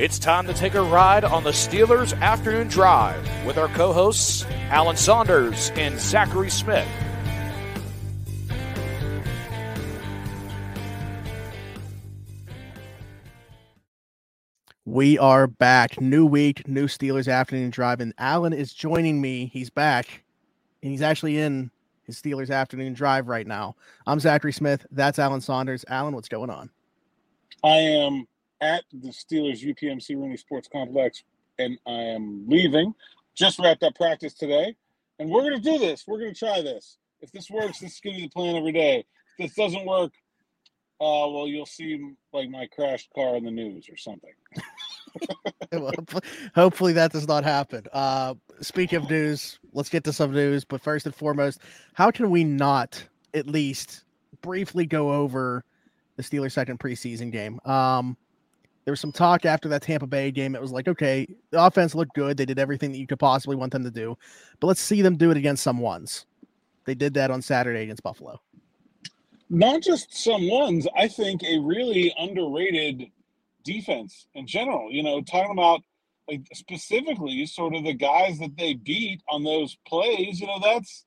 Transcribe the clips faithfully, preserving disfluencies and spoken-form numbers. It's time to take a ride on the Steelers Afternoon Drive with our co-hosts, Alan Saunders and Zachary Smith. We are back. New week, new Steelers Afternoon Drive, and Alan is joining me. He's back, and he's actually in his Steelers Afternoon Drive right now. I'm Zachary Smith. That's Alan Saunders. Alan, what's going on? I am at the Steelers U P M C Rooney Sports Complex, and I am leaving. Just wrapped up practice today, and we're going to do this. We're going to try this. If this works, this is going to be the plan every day. If this doesn't work, uh, well, you'll see like my crashed car in the news or something. Well, hopefully that does not happen. Uh, speaking of news, let's get to some news. But first and foremost, how can we not at least briefly go over the Steelers' second preseason game? Um, There was some talk after that Tampa Bay game. It was like, okay, the offense looked good. They did everything that you could possibly want them to do. But let's see them do it against some ones. They did that on Saturday against Buffalo. Not just some ones. I think a really underrated defense in general. You know, talking about like specifically sort of the guys that they beat on those plays. You know, that's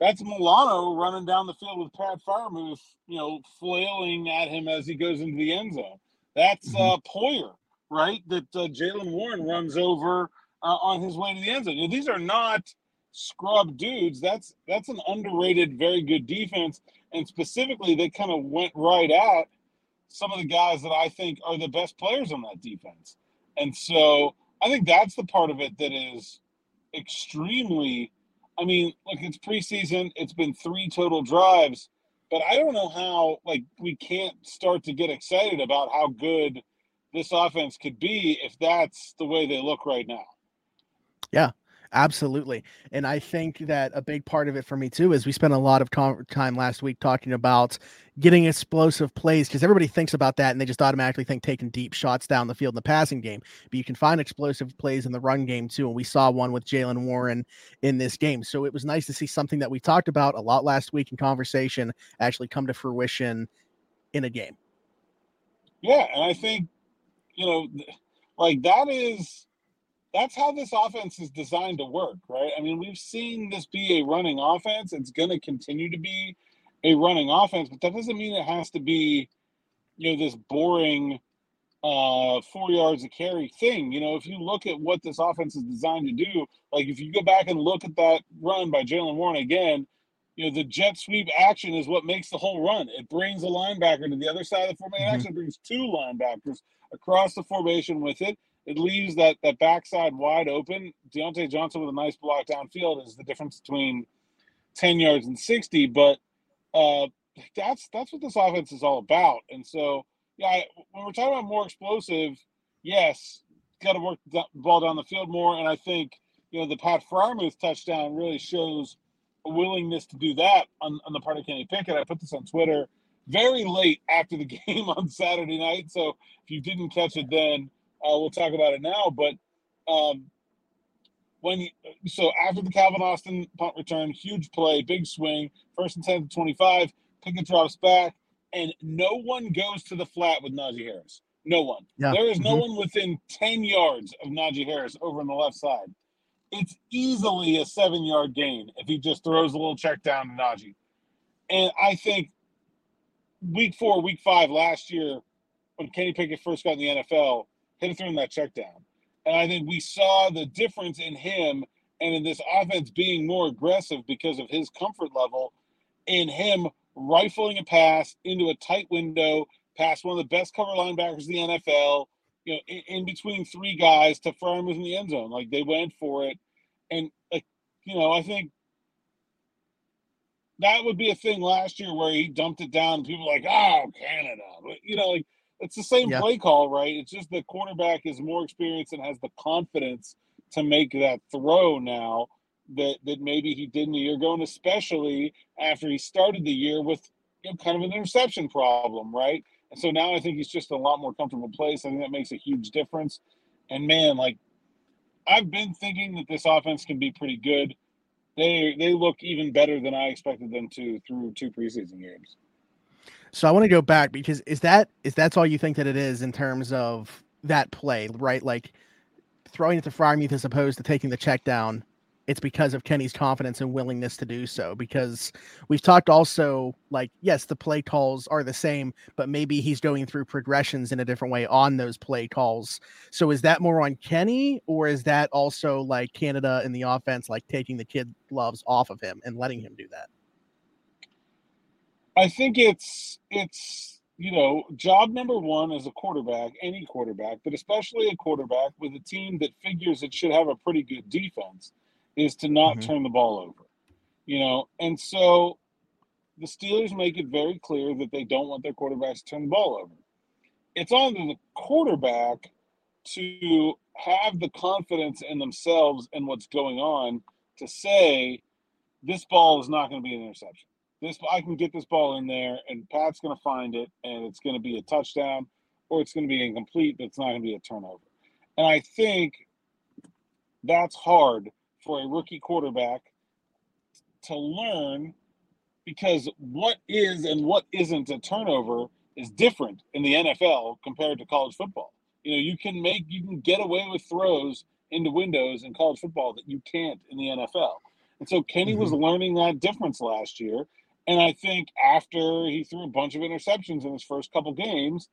that's Milano running down the field with Pat Freiermuth, you know, flailing at him as he goes into the end zone. That's uh, Poyer, right, that uh, Jalen Warren runs over uh, on his way to the end zone. You know, these are not scrub dudes. That's that's an underrated, very good defense. And specifically, they kind of went right at some of the guys that I think are the best players on that defense. And so I think that's the part of it that is extremely – I mean, look, it's preseason. It's been three total drives. But I don't know how, like, we can't start to get excited about how good this offense could be if that's the way they look right now. Yeah, absolutely. And I think that a big part of it for me, too, is we spent a lot of com- time last week talking about getting explosive plays because everybody thinks about that and they just automatically think taking deep shots down the field in the passing game. But you can find explosive plays in the run game, too. And we saw one with Jalen Warren in this game. So it was nice to see something that we talked about a lot last week in conversation actually come to fruition in a game. Yeah. And I think, you know, like that is, that's how this offense is designed to work, right? I mean, we've seen this be a running offense. It's going to continue to be a running offense, but that doesn't mean it has to be, you know, this boring uh, four yards a carry thing. You know, if you look at what this offense is designed to do, like if you go back and look at that run by Jalen Warren again, you know, the jet sweep action is what makes the whole run. It brings a linebacker to the other side of the formation. Mm-hmm. It actually brings two linebackers across the formation with it. It leaves that, that backside wide open. Deontay Johnson with a nice block downfield is the difference between ten yards and sixty, but Uh, that's that's what this offense is all about. And so, yeah, I, when we're talking about more explosive, yes, got to work the ball down the field more. And I think, you know, the Pat Freiermuth touchdown really shows a willingness to do that on, on the part of Kenny Pickett. I put this on Twitter very late after the game on Saturday night. So if you didn't catch it then, uh, we'll talk about it now. But um, when so after the Calvin Austin punt return, huge play, big swing, first and ten to twenty-five, Pickett drops back, and no one goes to the flat with Najee Harris. No one. Yeah. There is no mm-hmm. one within ten yards of Najee Harris over on the left side. It's easily a seven-yard gain if he just throws a little check down to Najee. And I think week four, week five last year, when Kenny Pickett first got in the N F L, hit him through in that check down. And I think we saw the difference in him and in this offense being more aggressive because of his comfort level and him rifling a pass into a tight window past one of the best cover linebackers in the N F L, you know, in, in between three guys to Freiermuth in the end zone. Like, they went for it. And, uh, you know, I think that would be a thing last year where he dumped it down and people were like, oh, Canada. But, you know, like, it's the same yeah. play call, right? It's just the quarterback is more experienced and has the confidence to make that throw now that, that maybe he didn't a year ago, and especially after he started the year with, you know, kind of an interception problem, right? And so now I think he's just in a lot more comfortable place. I think that makes a huge difference. And, man, like, I've been thinking that this offense can be pretty good. They they look even better than I expected them to through two preseason games. So I want to go back, because is that is that's all you think that it is in terms of that play, right? Like, throwing it to Freiermuth as opposed to taking the check down, it's because of Kenny's confidence and willingness to do so. Because we've talked also, like, yes, the play calls are the same, but maybe he's going through progressions in a different way on those play calls. So is that more on Kenny, or is that also like Canada in the offense, like taking the kid gloves off of him and letting him do that? I think it's, it's, you know, job number one as a quarterback, any quarterback, but especially a quarterback with a team that figures it should have a pretty good defense, is to not mm-hmm. turn the ball over, you know? And so the Steelers make it very clear that they don't want their quarterbacks to turn the ball over. It's on the quarterback to have the confidence in themselves and what's going on to say, this ball is not going to be an interception. This, I can get this ball in there, and Pat's going to find it, and it's going to be a touchdown, or it's going to be incomplete, but it's not going to be a turnover. And I think that's hard for a rookie quarterback to learn, because what is and what isn't a turnover is different in the N F L compared to college football. You know, you can make, you can get away with throws into windows in college football that you can't in the N F L. And so Kenny mm-hmm. was learning that difference last year. And I think after he threw a bunch of interceptions in his first couple games,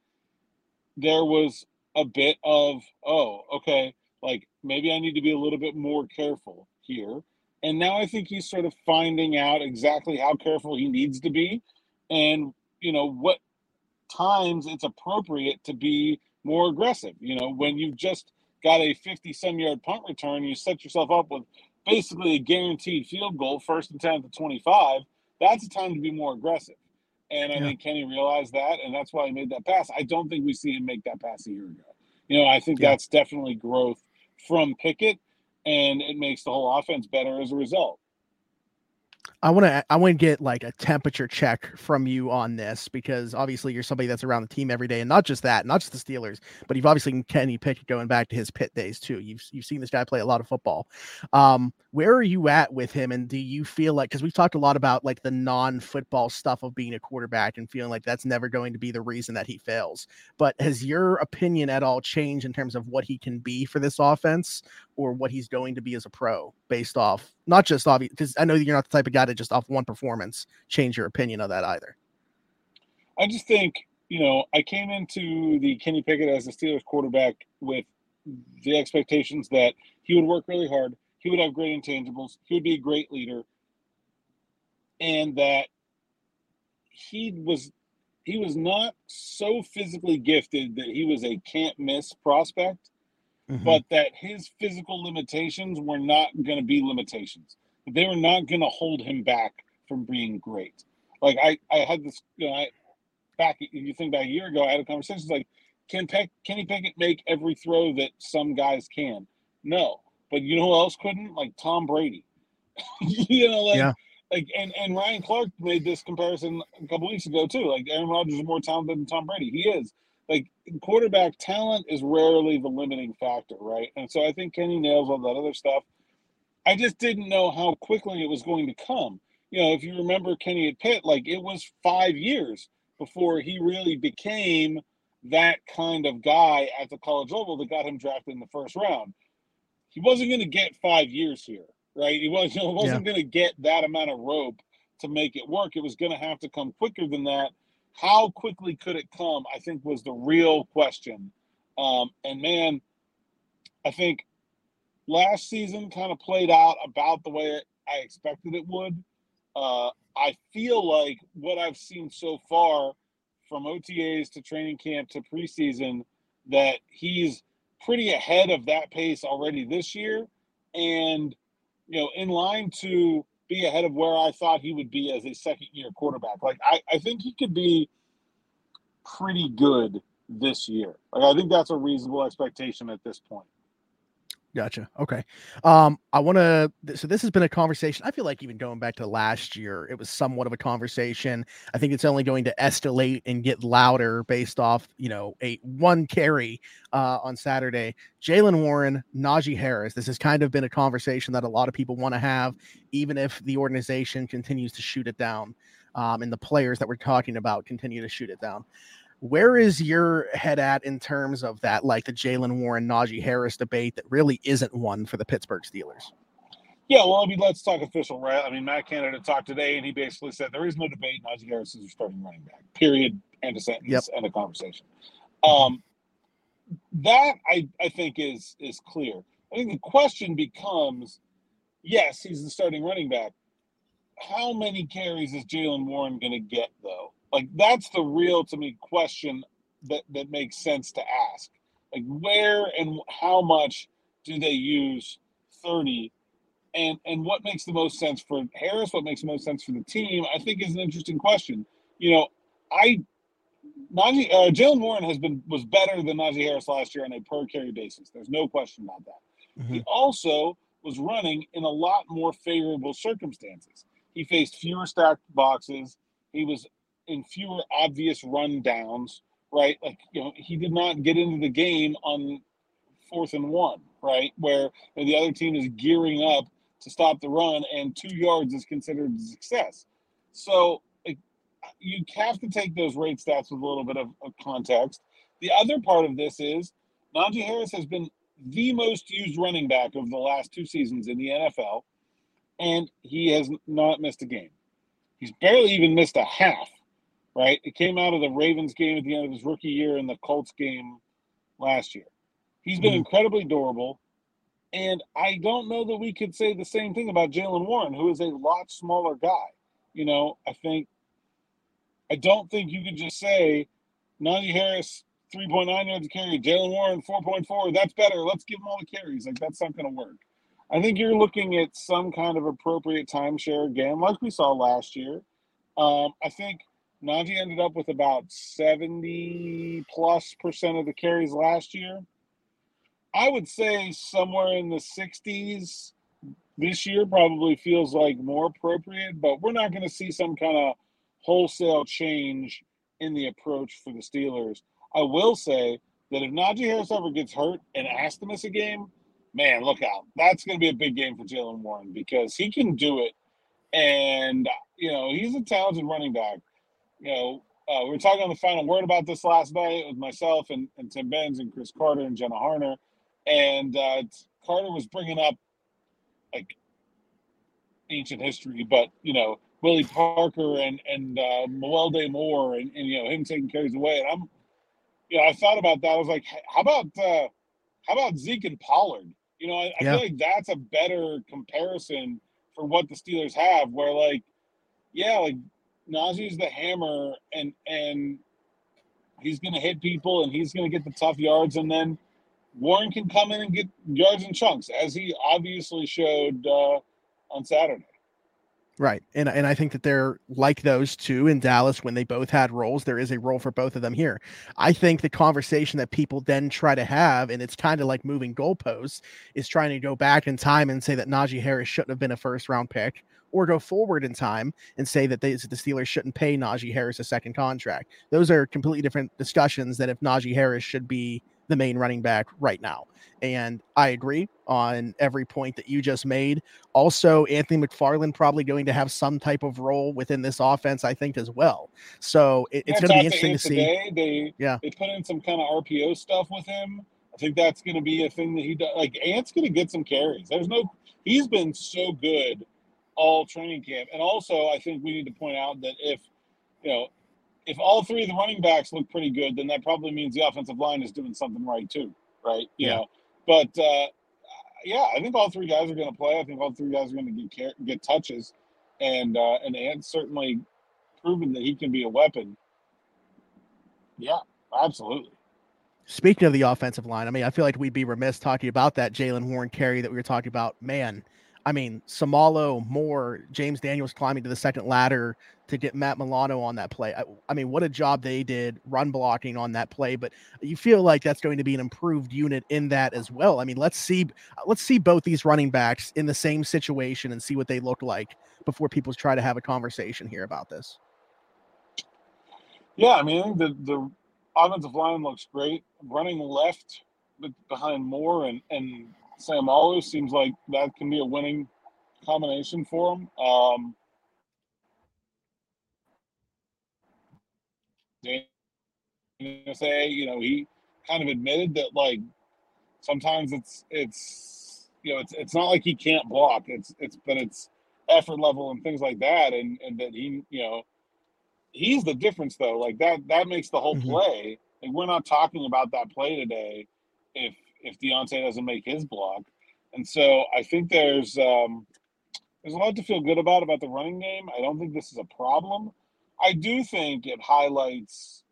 there was a bit of, oh, okay, like, maybe I need to be a little bit more careful here. And now I think he's sort of finding out exactly how careful he needs to be, and, you know, what times it's appropriate to be more aggressive. You know, when you've just got a fifty-some-yard punt return, you set yourself up with basically a guaranteed field goal, first and ten at the twenty-five, that's the time to be more aggressive. And I yeah. think Kenny realized that, and that's why he made that pass. I don't think we see him make that pass a year ago. You know, I think yeah. that's definitely growth from Pickett, and it makes the whole offense better as a result. I want to, I want to get like a temperature check from you on this, because obviously you're somebody that's around the team every day, and not just that, not just the Steelers, but you've obviously seen Kenny Pickett going back to his Pitt days too. You've, you've seen this guy play a lot of football. Um, where are you at with him? And do you feel like, cause we've talked a lot about like the non-football stuff of being a quarterback and feeling like that's never going to be the reason that he fails, but has your opinion at all changed in terms of what he can be for this offense, or what he's going to be as a pro based off, not just obvious, because I know you're not the type of guy to just off one performance change your opinion of that either. I just think, you know, I came into the Kenny Pickett as a Steelers quarterback with the expectations that he would work really hard, he would have great intangibles, he would be a great leader, and that he was he was not so physically gifted that he was a can't miss prospect. Mm-hmm. But that his physical limitations were not going to be limitations. They were not going to hold him back from being great. Like, I, I had this, you know, I, back, if you think about a year ago, I had a conversation like, can Peck, Kenny Pickett make every throw that some guys can? No. But you know who else couldn't? Like Tom Brady. you know, like, yeah. like and, and Ryan Clark made this comparison a couple weeks ago too. Like, Aaron Rodgers is more talented than Tom Brady. He is. Like, quarterback talent is rarely the limiting factor, right? And so I think Kenny nails all that other stuff. I just didn't know how quickly it was going to come. You know, if you remember Kenny at Pitt, like, it was five years before he really became that kind of guy at the college level that got him drafted in the first round. He wasn't going to get five years here, right? He wasn't, you know, wasn't yeah. going to get that amount of rope to make it work. It was going to have to come quicker than that. How quickly could it come, I think, was the real question. Um, and, man, I think last season kind of played out about the way I expected it would. Uh, I feel like what I've seen so far from O T As to training camp to preseason, that he's pretty ahead of that pace already this year, and, you know, in line to be ahead of where I thought he would be as a second-year quarterback. Like, I, I think he could be pretty good this year. Like, I think that's a reasonable expectation at this point. Gotcha. Okay. Um, I want to, so this has been a conversation. I feel like even going back to last year, it was somewhat of a conversation. I think it's only going to escalate and get louder based off, you know, a one carry uh, on Saturday. Jalen Warren, Najee Harris. This has kind of been a conversation that a lot of people want to have, even if the organization continues to shoot it down, um, and the players that we're talking about continue to shoot it down. Where is your head at in terms of that, like the Jalen Warren, Najee Harris debate that really isn't one for the Pittsburgh Steelers? Yeah, well, I mean, let's talk official, right? I mean, Matt Canada talked today, and he basically said there is no debate. Najee Harris is your starting running back, period, end of sentence, yep. End of conversation. Um, that, I, I think, is is clear. I think the question becomes, yes, he's the starting running back. How many carries is Jalen Warren going to get, though? Like, that's the real, to me, question that, that makes sense to ask. Like, where and how much do they use thirty? And and what makes the most sense for Harris, what makes the most sense for the team, I think is an interesting question. You know, I Najee, uh, Jalen Warren has been was better than Najee Harris last year on a per-carry basis. There's no question about that. Mm-hmm. He also was running in a lot more favorable circumstances. He faced fewer stacked boxes. He was in fewer obvious rundowns, right? Like, you know, he did not get into the game on fourth and one, right? Where you know, the other team is gearing up to stop the run, and two yards is considered success. So like, you have to take those rate stats with a little bit of, of context. The other part of this is Najee Harris has been the most used running back over the last two seasons in the N F L, and he has not missed a game. He's barely even missed a half. Right? It came out of the Ravens game at the end of his rookie year and the Colts game last year. He's been incredibly durable, and I don't know that we could say the same thing about Jalen Warren, who is a lot smaller guy. You know, I think – I don't think you could just say Najee Harris, three point nine yards a carry, Jalen Warren, four point four, that's better. Let's give him all the carries. Like, that's not going to work. I think you're looking at some kind of appropriate timeshare again, like we saw last year. Um, I think – Najee ended up with about seventy plus percent of the carries last year. I would say somewhere in the sixties this year probably feels like more appropriate, but we're not going to see some kind of wholesale change in the approach for the Steelers. I will say that if Najee Harris ever gets hurt and has to miss a game, man, look out. That's going to be a big game for Jalen Warren because he can do it. And, you know, he's a talented running back. You know, uh, we were talking on The Final Word about this last night with myself and, and Tim Benz and Chris Carter and Jenna Harner. And uh, Carter was bringing up, like, ancient history, but, you know, Willie Parker and, and uh, Mewelde Moore and, and, you know, him taking carries away. And I'm, you know, I thought about that. I was like, how about, uh, how about Zeke and Pollard? You know, I, yeah. I feel like that's a better comparison for what the Steelers have where, like, yeah, like, Najee's the hammer, and and he's going to hit people, and he's going to get the tough yards, and then Warren can come in and get yards in chunks, as he obviously showed uh, on Saturday. Right, and and I think that they're like those two in Dallas when they both had roles. There is a role for both of them here. I think the conversation that people then try to have, and it's kind of like moving goalposts, is trying to go back in time and say that Najee Harris shouldn't have been a first-round pick, or go forward in time and say that they, the Steelers shouldn't pay Najee Harris a second contract. Those are completely different discussions than if Najee Harris should be the main running back right now. And I agree on every point that you just made. Also, Anthony McFarland probably going to have some type of role within this offense, I think, as well. So it, it's going to be interesting to see. Today, they, yeah. they put in some kind of R P O stuff with him. I think that's going to be a thing that he does. Like, Ant's going to get some carries. There's no – he's been so good all training camp. And also, I think we need to point out that if, you know, if all three of the running backs look pretty good, then that probably means the offensive line is doing something right too, right? You yeah. know, but uh, yeah, I think all three guys are going to play. I think all three guys are going to get care- get touches, and uh, and Ant's certainly proven that he can be a weapon. Yeah, absolutely. Speaking of the offensive line, I mean, I feel like we'd be remiss talking about that Jalen Warren carry that we were talking about. Man, I mean, Seumalo, Moore, James Daniels climbing to the second ladder to get Matt Milano on that play. I, I mean, what a job they did run blocking on that play, but you feel like that's going to be an improved unit in that as well. I mean, let's see, let's see both these running backs in the same situation and see what they look like before people try to have a conversation here about this. Yeah, I mean, the, the offensive line looks great. Running left behind Moore and, and – Seumalo seems like that can be a winning combination for him. Um, say, you know, he kind of admitted that, like, sometimes it's it's you know it's it's not like he can't block. It's it's but it's effort level and things like that, and, and that he you know he's the difference though. Like that that makes the whole mm-hmm. play. Like we're not talking about that play today if. if Deontay doesn't make his block. And so I think there's um, there's a lot to feel good about about the running game. I don't think this is a problem. I do think it highlights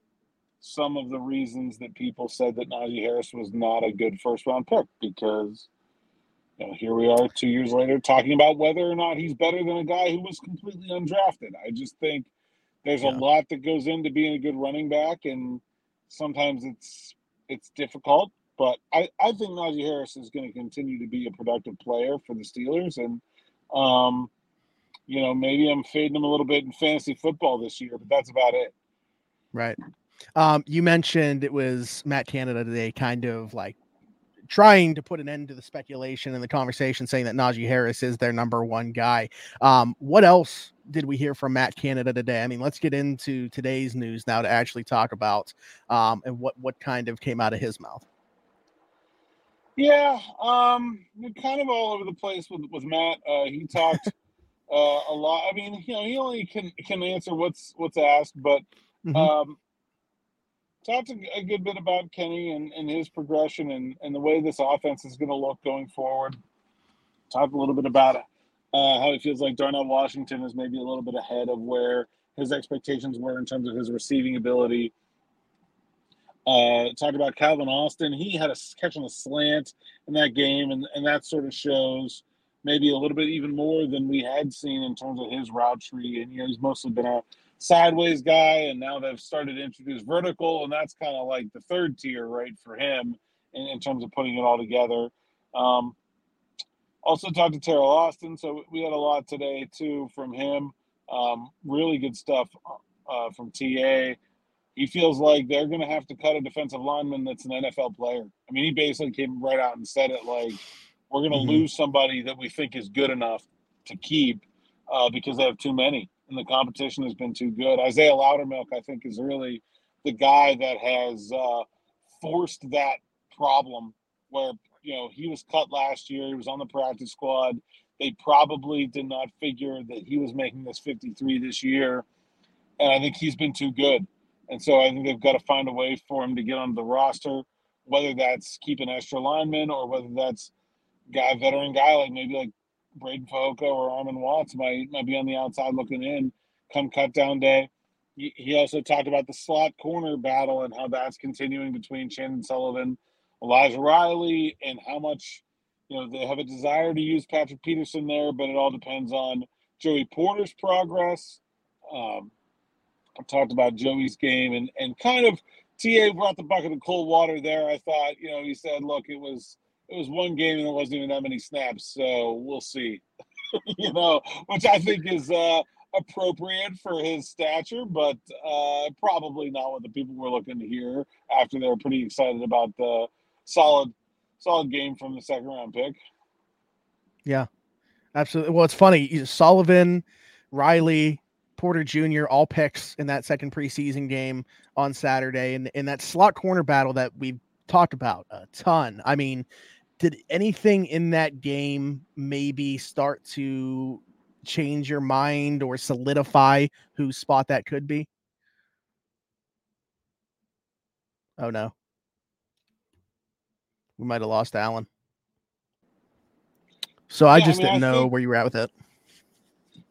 some of the reasons that people said that Najee Harris was not a good first-round pick because, you know, here we are two years later talking about whether or not he's better than a guy who was completely undrafted. I just think there's yeah. a lot that goes into being a good running back, and sometimes it's it's difficult. But I, I think Najee Harris is going to continue to be a productive player for the Steelers. And, um, you know, maybe I'm fading him a little bit in fantasy football this year, but that's about it. Right. Um, you mentioned it was Matt Canada today kind of like trying to put an end to the speculation and the conversation, saying that Najee Harris is their number one guy. Um, what else did we hear from Matt Canada today? I mean, let's get into today's news now to actually talk about um, and what, what kind of came out of his mouth. Yeah, um, we're kind of all over the place with, with Matt. Uh, he talked uh, a lot. I mean, you know, he only can can answer what's what's asked, but mm-hmm. um, talked a, a good bit about Kenny and, and his progression and, and the way this offense is going to look going forward. Talked a little bit about uh, how it feels like Darnell Washington is maybe a little bit ahead of where his expectations were in terms of his receiving ability. Uh, talked about Calvin Austin. He had a catch on a slant in that game, and, and that sort of shows maybe a little bit even more than we had seen in terms of his route tree. And, you know, he's mostly been a sideways guy, and now they've started to introduce vertical, and that's kind of like the third tier, right, for him in, in terms of putting it all together. Um, also talked to Terrell Austin, so we had a lot today, too, from him. Um, really good stuff uh, from T A. He feels like they're going to have to cut a defensive lineman that's an N F L player. I mean, he basically came right out and said it like, we're going to mm-hmm. lose somebody that we think is good enough to keep uh, because they have too many, and the competition has been too good. Isaiah Loudermilk, I think, is really the guy that has uh, forced that problem where, you know, he was cut last year. He was on the practice squad. They probably did not figure that he was making this fifty-three this year, and I think he's been too good. And so I think they've got to find a way for him to get onto the roster, whether that's keep an extra lineman or whether that's guy veteran guy like maybe like Braden Fajoco or Armin Watts might might be on the outside looking in come cut down day. He also talked about the slot corner battle and how that's continuing between Shannon Sullivan, Elijah Riley, and how much, you know, they have a desire to use Patrick Peterson there, but it all depends on Joey Porter's progress. Um, I talked about Joey's game and, and kind of T A brought the bucket of cold water there. I thought, you know, he said, look, it was it was one game and there wasn't even that many snaps, so we'll see. You know, which I think is uh, appropriate for his stature, but uh, probably not what the people were looking to hear after they were pretty excited about the solid, solid game from the second round pick. Yeah, absolutely. Well, it's funny. Sullivan, Riley, Porter Junior, all picks in that second preseason game on Saturday, and in that slot corner battle that we've talked about a ton. I mean, did anything in that game maybe start to change your mind or solidify whose spot that could be? Oh no, we might have lost Alan. So I yeah, just I mean, didn't I know think, where you were at with it.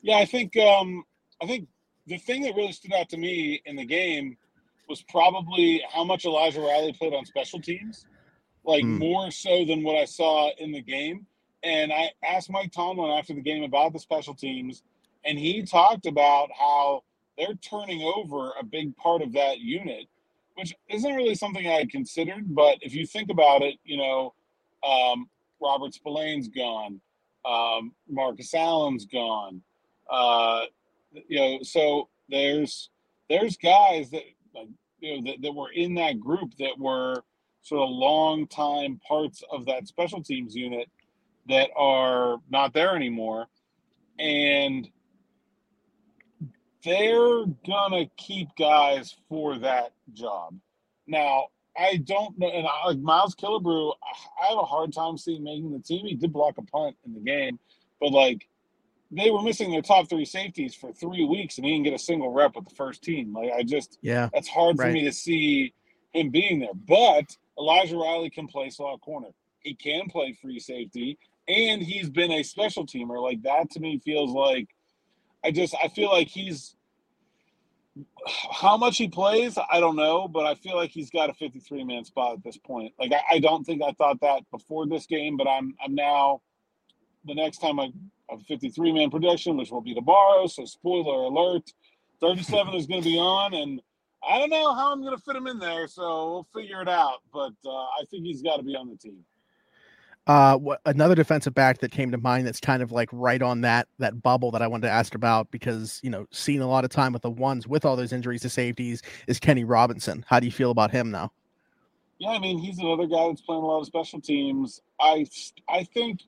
Yeah, I think um, I think the thing that really stood out to me in the game was probably how much Elijah Riley played on special teams, like mm. more so than what I saw in the game. And I asked Mike Tomlin after the game about the special teams, and he talked about how they're turning over a big part of that unit, which isn't really something I had considered. But if you think about it, you know, um, Robert Spillane's gone. Um, Marcus Allen's gone. Uh, you know, so there's there's guys that, like, you know, that, that were in that group that were sort of long-time parts of that special teams unit that are not there anymore. And they're gonna keep guys for that job. Now, I don't know, and I, like Miles Killebrew, I, I have a hard time seeing making the team. He did block a punt in the game, but like they were missing their top three safeties for three weeks, and he didn't get a single rep with the first team. Like I just, yeah, that's hard right. for me to see him being there. But Elijah Riley can play slot corner. He can play free safety, and he's been a special teamer. Like that to me feels like. I just, I feel like he's, how much he plays, I don't know, but I feel like he's got a fifty-three man spot at this point. Like, I, I don't think I thought that before this game, but I'm I'm now, the next time I have a fifty-three man prediction, which will be tomorrow, so spoiler alert, thirty-seven is going to be on, and I don't know how I'm going to fit him in there, so we'll figure it out, but uh, I think he's got to be on the team. Uh, what, another defensive back that came to mind that's kind of like right on that that bubble that I wanted to ask about, because, you know, seeing a lot of time with the ones with all those injuries to safeties, is Kenny Robinson. How do you feel about him now? Yeah, I mean, he's another guy that's playing a lot of special teams. I I think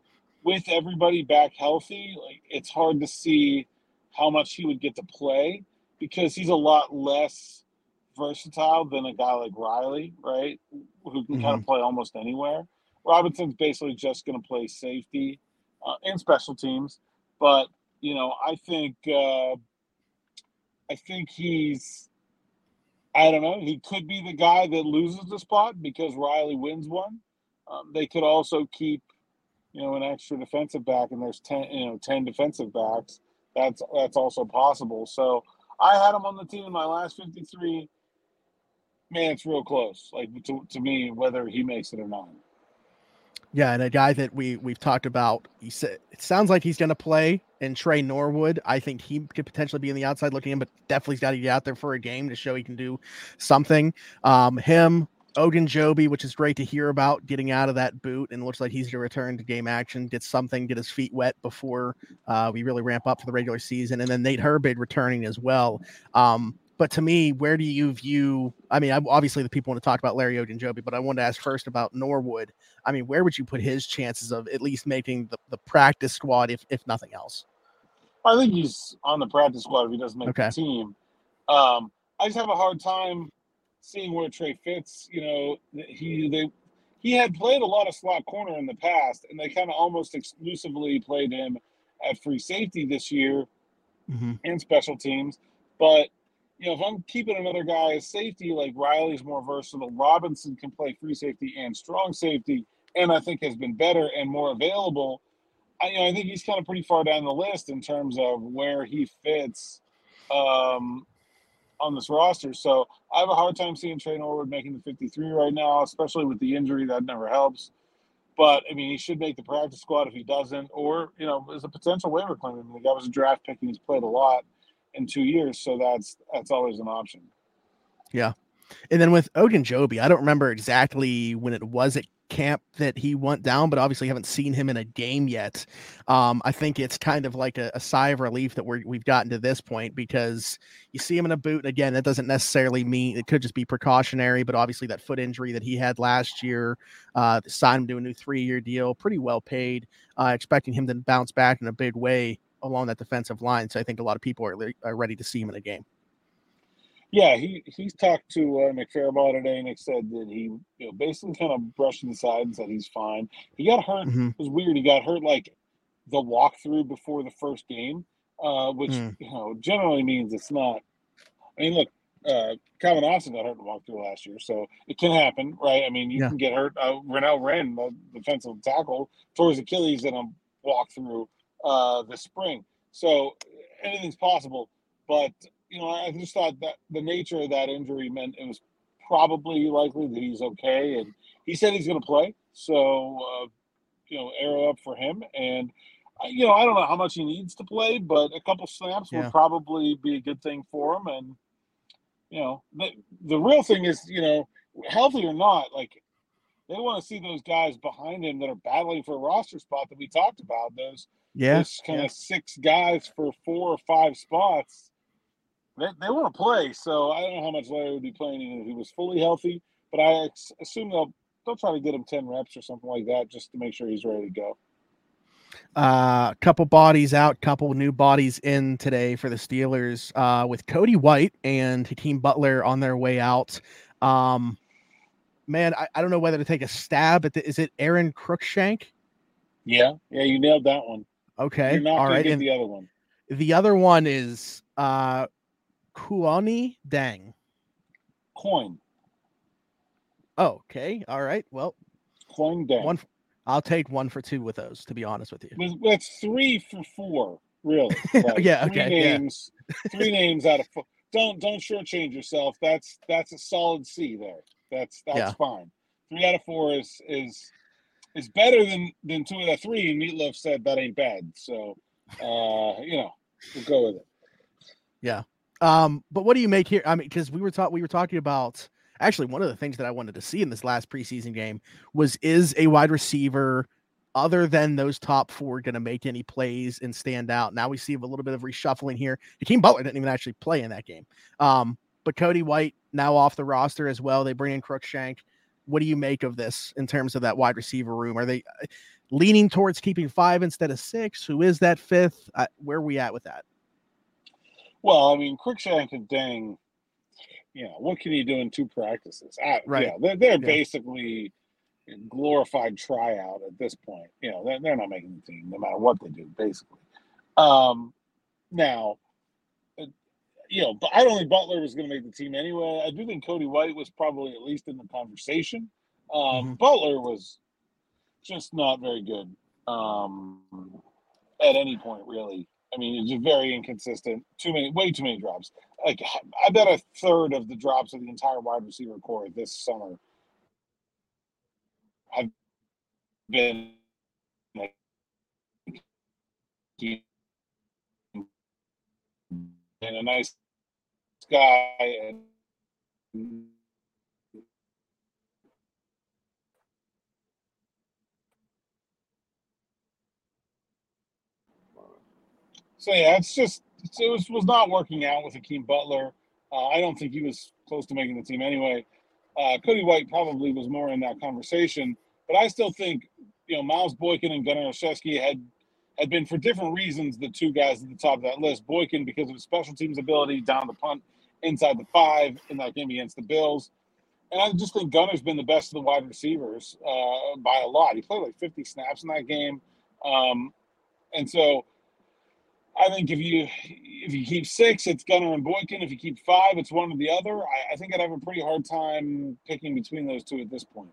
with everybody back healthy, like it's hard to see how much he would get to play because he's a lot less versatile than a guy like Riley, right, who can mm-hmm. kind of play almost anywhere. Robinson's basically just going to play safety uh, and special teams, but you know, I think uh, I think he's I don't know. He could be the guy that loses the spot because Riley wins one. Um, they could also keep you know an extra defensive back, and there's ten you know ten defensive backs. That's that's also possible. So I had him on the team in my last fifty-three. Man, it's real close. Like to, to me, whether he makes it or not. Yeah, and a guy that we, we've talked about, he said, it sounds like he's going to play, and Trey Norwood, I think he could potentially be on the outside looking in, but definitely he's got to get out there for a game to show he can do something. Um, him, Ogunjobi, which is great to hear about, getting out of that boot, and looks like he's going to return to game action, get something, get his feet wet before uh, we really ramp up for the regular season. And then Nate Herbig returning as well. Um But to me, where do you view – I mean, obviously the people want to talk about Larry Ogunjobi, but I wanted to ask first about Norwood. I mean, where would you put his chances of at least making the, the practice squad, if if nothing else? I think he's on the practice squad if he doesn't make okay. the team. Um, I just have a hard time seeing where Trey fits. You know, he they he had played a lot of slot corner in the past, and they kind of almost exclusively played him at free safety this year mm-hmm. and special teams. But – you know, if I'm keeping another guy as safety, like Riley's more versatile. Robinson can play free safety and strong safety, and I think has been better and more available. I, you know, I think he's kind of pretty far down the list in terms of where he fits um, on this roster. So I have a hard time seeing Trey Norwood making the fifty-three right now, especially with the injury. That never helps. But, I mean, he should make the practice squad if he doesn't, or, you know, there's a potential waiver claim. I mean, the guy was a draft pick and he's played a lot in two years, so that's that's always an option. Yeah. And then with Ogunjobi, I don't remember exactly when it was at camp that he went down, but obviously haven't seen him in a game yet. Um, I think it's kind of like a, a sigh of relief that we're, we've gotten to this point, because you see him in a boot, and again, that doesn't necessarily mean, it could just be precautionary, but obviously that foot injury that he had last year, uh, signed him to a new three-year deal, pretty well paid, uh, expecting him to bounce back in a big way along that defensive line. So I think a lot of people are, le- are ready to see him in a game. Yeah. He, he's talked to uh, McFarland today, and Nick said that he you know, basically kind of brushed him aside and said he's fine. He got hurt. Mm-hmm. It was weird. He got hurt like the walkthrough before the first game, uh, which mm. you know generally means it's not. I mean, look, uh, Calvin Austin got hurt in the walkthrough last year, so it can happen, right? I mean, you yeah. can get hurt. Uh, Renell Wren, the defensive tackle, tore his Achilles in a walkthrough uh, this spring. So anything's possible. But, you know, I just thought that the nature of that injury meant it was probably likely that he's okay. And he said he's going to play. So, uh, you know, arrow up for him. And, you know, I don't know how much he needs to play, but a couple snaps yeah. would probably be a good thing for him. And, you know, the, the real thing is, you know, healthy or not, like, they want to see those guys behind him that are battling for a roster spot that we talked about, those, yeah, those kind yeah. of six guys for four or five spots. They, they want to play, so I don't know how much Larry would be playing even if he was fully healthy, but I ex- assume they'll, they'll try to get him ten reps or something like that just to make sure he's ready to go. A uh, couple bodies out, couple new bodies in today for the Steelers uh, with Cody White and Hakeem Butler on their way out. Um, man, I, I don't know whether to take a stab at the, is it Aaron Crookshank? Yeah. Yeah. You nailed that one. Okay. You're not all right. And the other one, the other one is uh, Kuani Dang Coin. Oh, okay. All right. Well, Coin Dang. One, I'll take one for two with those, to be honest with you. That's three for four, really. Like yeah, three okay. Names, yeah. Three names out of four. Don't don't shortchange yourself. That's that's a solid C there. That's that's yeah. fine. Three out of four is is is better than, than two out of three, and Meatloaf said that ain't bad. So uh, you know, we'll go with it. Yeah. Um, but what do you make here? I mean, because we were taught we were talking about actually, one of the things that I wanted to see in this last preseason game was, is a wide receiver other than those top four going to make any plays and stand out? Now we see a little bit of reshuffling here. Hakeem Butler didn't even actually play in that game. Um, but Cody White now off the roster as well. They bring in Crookshank. What do you make of this in terms of that wide receiver room? Are they leaning towards keeping five instead of six? Who is that fifth? Uh, where are we at with that? Well, I mean, Crookshank and Dang, you know, what can you do in two practices? I, right. Yeah, they're they're yeah. basically glorified tryout at this point. You know, they're, they're not making the team no matter what they do, basically. Um, now, uh, you know, but I don't think Butler was going to make the team anyway. I do think Cody White was probably at least in the conversation. Um, mm-hmm. Butler was just not very good um, at any point, really. I mean, it's just very inconsistent. Too many, way too many drops. Like, I bet a third of the drops of the entire wide receiver corps this summer have been like in a nice guy and So, yeah, it's just – it was, was not working out with Hakeem Butler. Uh, I don't think he was close to making the team anyway. Uh, Cody White probably was more in that conversation. But I still think, you know, Miles Boykin and Gunnar Olszewski had, had been, for different reasons, the two guys at the top of that list. Boykin because of his special teams ability, down the punt, inside the five in that game against the Bills. And I just think Gunnar's been the best of the wide receivers uh, by a lot. He played like fifty snaps in that game. Um, and so – I think if you if you keep six, it's Gunner and Boykin. If you keep five, it's one or the other. I, I think I'd have a pretty hard time picking between those two at this point.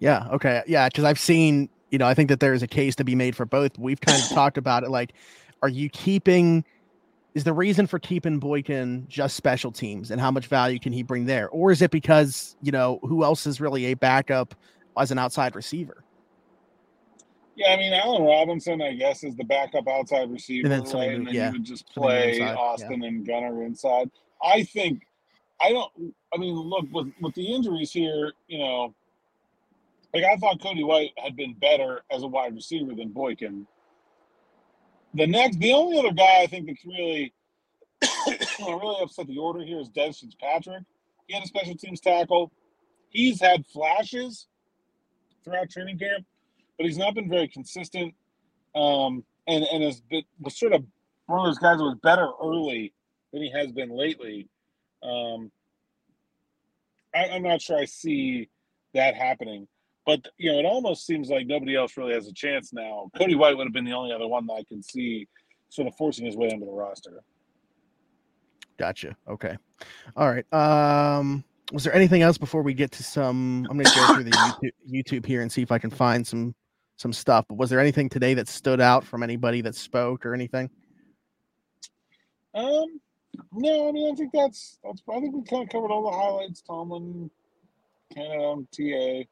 Yeah, okay. Yeah, because I've seen, you know, I think that there is a case to be made for both. We've kind of talked about it. Like, are you keeping – is the reason for keeping Boykin just special teams and how much value can he bring there? Or is it because, you know, who else is really a backup as an outside receiver? Yeah, I mean, Allen Robinson, I guess, is the backup outside receiver, and then, right? and then yeah. you would just play Austin yeah. and Gunner inside. I think – I don't – I mean, look, with, with the injuries here, you know, like I thought Cody White had been better as a wide receiver than Boykin. The next – the only other guy I think that's really – really upset the order here is Des Fitzpatrick. He had a special teams tackle. He's had flashes throughout training camp, but he's not been very consistent, um, and and has been, was sort of one of those guys that was better early than he has been lately. Um, I, I'm not sure I see that happening, but you know, it almost seems like nobody else really has a chance now. Cody White would have been the only other one that I can see sort of forcing his way into the roster. Gotcha. Okay. All right. Um... Was there anything else before we get to some? I'm going to go through the YouTube, YouTube here and see if I can find some some stuff, but was there anything today that stood out from anybody that spoke or anything? Um, no, I mean, I think that's, that's I think we kind of covered all the highlights. Tomlin, Canada, T A,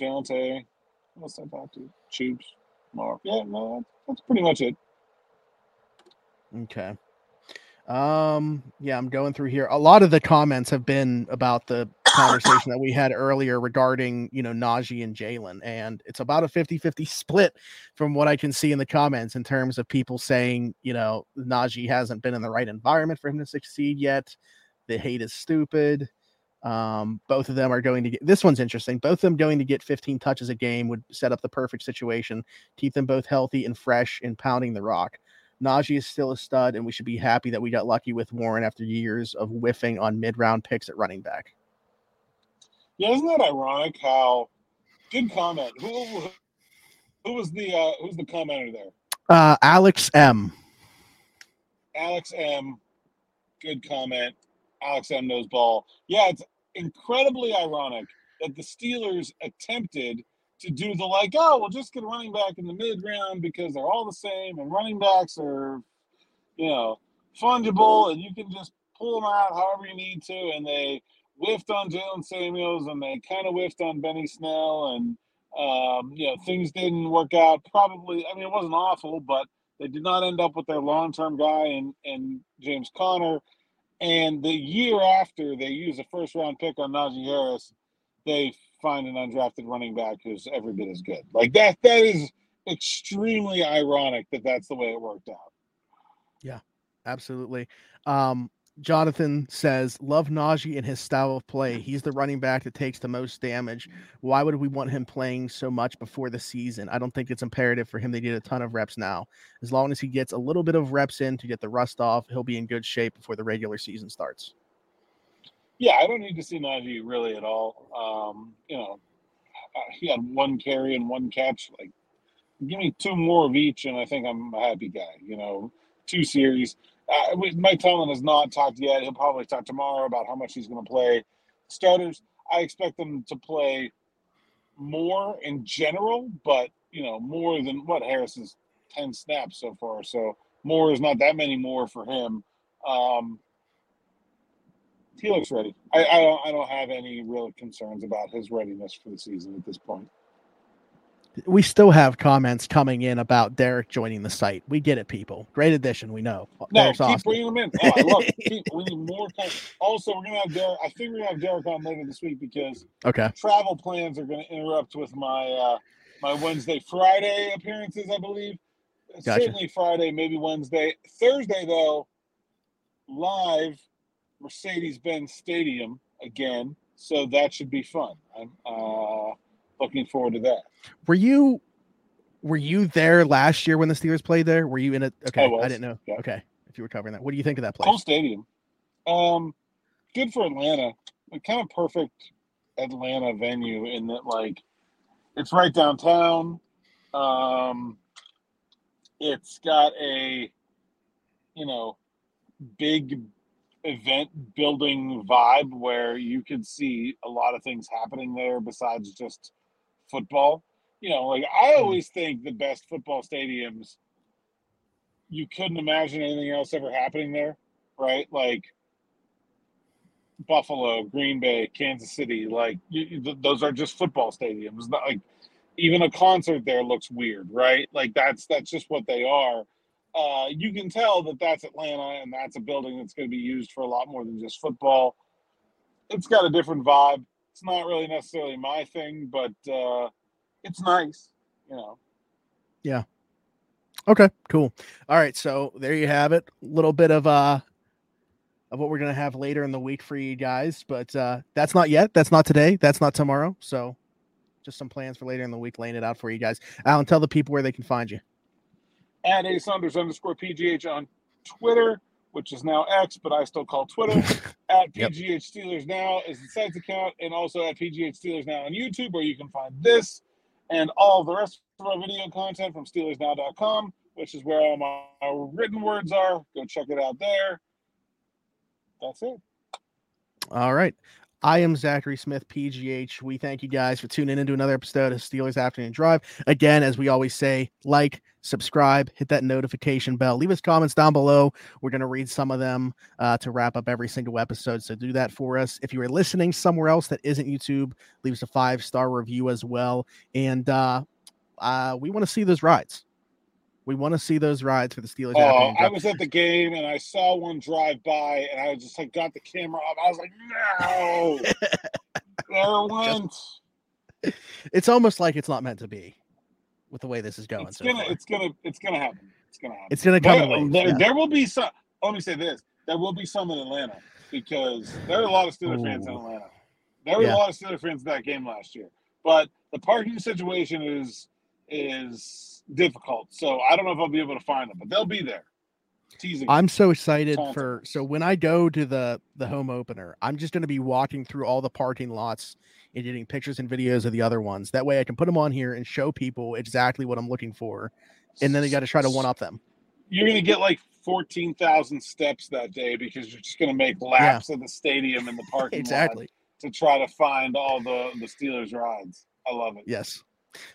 Deontay, what else I talked to? Choops, Mark. Yeah, no, that's pretty much it. Okay. Um, yeah, I'm going through here. A lot of the comments have been about the conversation that we had earlier regarding, you know, Najee and Jalen, and it's about a fifty-fifty split from what I can see in the comments in terms of people saying, you know, Najee hasn't been in the right environment for him to succeed yet. The hate is stupid. Um, both of them are going to get, this one's interesting. Both of them going to get fifteen touches a game would set up the perfect situation. Keep them both healthy and fresh and pounding the rock. Najee is still a stud, and we should be happy that we got lucky with Warren after years of whiffing on mid-round picks at running back. Yeah, isn't that ironic? How good comment. Who who was the uh, who's the commenter there? Uh, Alex M. Alex M. Good comment. Alex M. knows ball. Yeah, it's incredibly ironic that the Steelers attempted to do the like, oh, we'll just get a running back in the mid-round because they're all the same and running backs are, you know, fungible and you can just pull them out however you need to. And they whiffed on Jalen Samuels and they kind of whiffed on Benny Snell and, um, you know, things didn't work out. Probably, I mean, it wasn't awful, but they did not end up with their long-term guy in, in James Conner. And the year after they used a first-round pick on Najee Harris, they find an undrafted running back who's every bit as good. Like that, that is extremely ironic that that's the way it worked out. Yeah, absolutely. Um, Jonathan says, love Najee and his style of play. He's the running back that takes the most damage. Why would we want him playing so much before the season? I don't think it's imperative for him to get a ton of reps now. As long as he gets a little bit of reps in to get the rust off, he'll be in good shape before the regular season starts. Yeah, I don't need to see Najee really at all. Um, you know, he had one carry and one catch. Like, give me two more of each, and I think I'm a happy guy. You know, two series. Uh, Mike Tomlin has not talked yet. He'll probably talk tomorrow about how much he's going to play starters. I expect them to play more in general, but, you know, more than what Harrison's ten snaps so far. So more is not that many more for him. Um He looks ready. I, I don't. I don't have any real concerns about his readiness for the season at this point. We still have comments coming in about Derek joining the site. We get it, people. Great addition. We know. No, Derek's keep awesome. Bringing them in. Oh, I love it. Keep, we need more. Also, we're gonna have Derek. I think we're gonna have Derek on later this week because okay, travel plans are gonna interrupt with my uh, my Wednesday, Friday appearances. I believe gotcha. Certainly Friday, maybe Wednesday, Thursday though. Live. Mercedes-Benz Stadium again, so that should be fun. I'm uh, looking forward to that. Were you were you there last year when the Steelers played there? Were you in it? Okay, I, was, I didn't know. Yeah. Okay, if you were covering that, what do you think of that place? Home stadium, um, good for Atlanta. A kind of perfect Atlanta venue in that, like, it's right downtown. Um, it's got a, you know, big event building vibe where you could see a lot of things happening there besides just football. You know, like I always think the best football stadiums, you couldn't imagine anything else ever happening there, right? Like Buffalo, Green Bay, Kansas City, like you, th- those are just football stadiums. Not like even a concert there looks weird, right? Like that's that's just what they are. Uh, you can tell that that's Atlanta and that's a building that's going to be used for a lot more than just football. It's got a different vibe. It's not really necessarily my thing, but uh, it's nice, you know. Yeah. Okay, cool. All right, so there you have it. A little bit of uh, of what we're going to have later in the week for you guys, but uh, that's not yet. That's not today. That's not tomorrow. So just some plans for later in the week, laying it out for you guys. Alan, tell the people where they can find you. At A Saunders underscore P G H on Twitter, which is now X, but I still call Twitter. At P G H yep. Steelers Now is the site's account, and also at P G H Steelers Now on YouTube, where you can find this and all the rest of our video content from Steelers Now dot com, which is where all my written words are. Go check it out there. That's it. All right. I am Zachary Smith, P G H. We thank you guys for tuning into another episode of Steelers Afternoon Drive. Again, as we always say, like, subscribe, hit that notification bell, leave us comments down below. We're going to read some of them uh, to wrap up every single episode. So do that for us. If you are listening somewhere else that isn't YouTube, leave us a five-star review as well. And uh, uh, we want to see those rides. We want to see those rides for the Steelers. Oh, I was at the game and I saw one drive by, and I was just like, got the camera up. I was like, no, there it went. Just, it's almost like it's not meant to be, with the way this is going. It's so gonna, far. it's gonna, it's gonna happen. It's gonna happen. It's gonna come. But, away, there, yeah. there will be some. Let me say this: there will be some in Atlanta, because there are a lot of Steelers Ooh. fans in Atlanta. There were yeah. a lot of Steelers fans at that game last year, but the parking situation is is. difficult, so I don't know if I'll be able to find them, but they'll be there. Teasing. I'm so excited Taunting. for so when I go to the the home opener, I'm just going to be walking through all the parking lots and getting pictures and videos of the other ones. That way, I can put them on here and show people exactly what I'm looking for, and then they got to try to one up them. You're going to get like fourteen thousand steps that day, because you're just going to make laps yeah. of the stadium and the parking exactly lot to try to find all the the Steelers rides. I love it. Yes.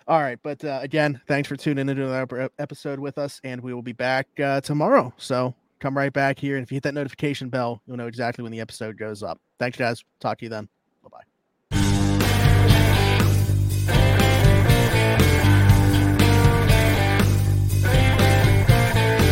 All right, but uh, again, thanks for tuning into another episode with us, and we will be back uh, tomorrow. So come right back here, and if you hit that notification bell, you'll know exactly when the episode goes up. Thanks, guys. Talk to you then.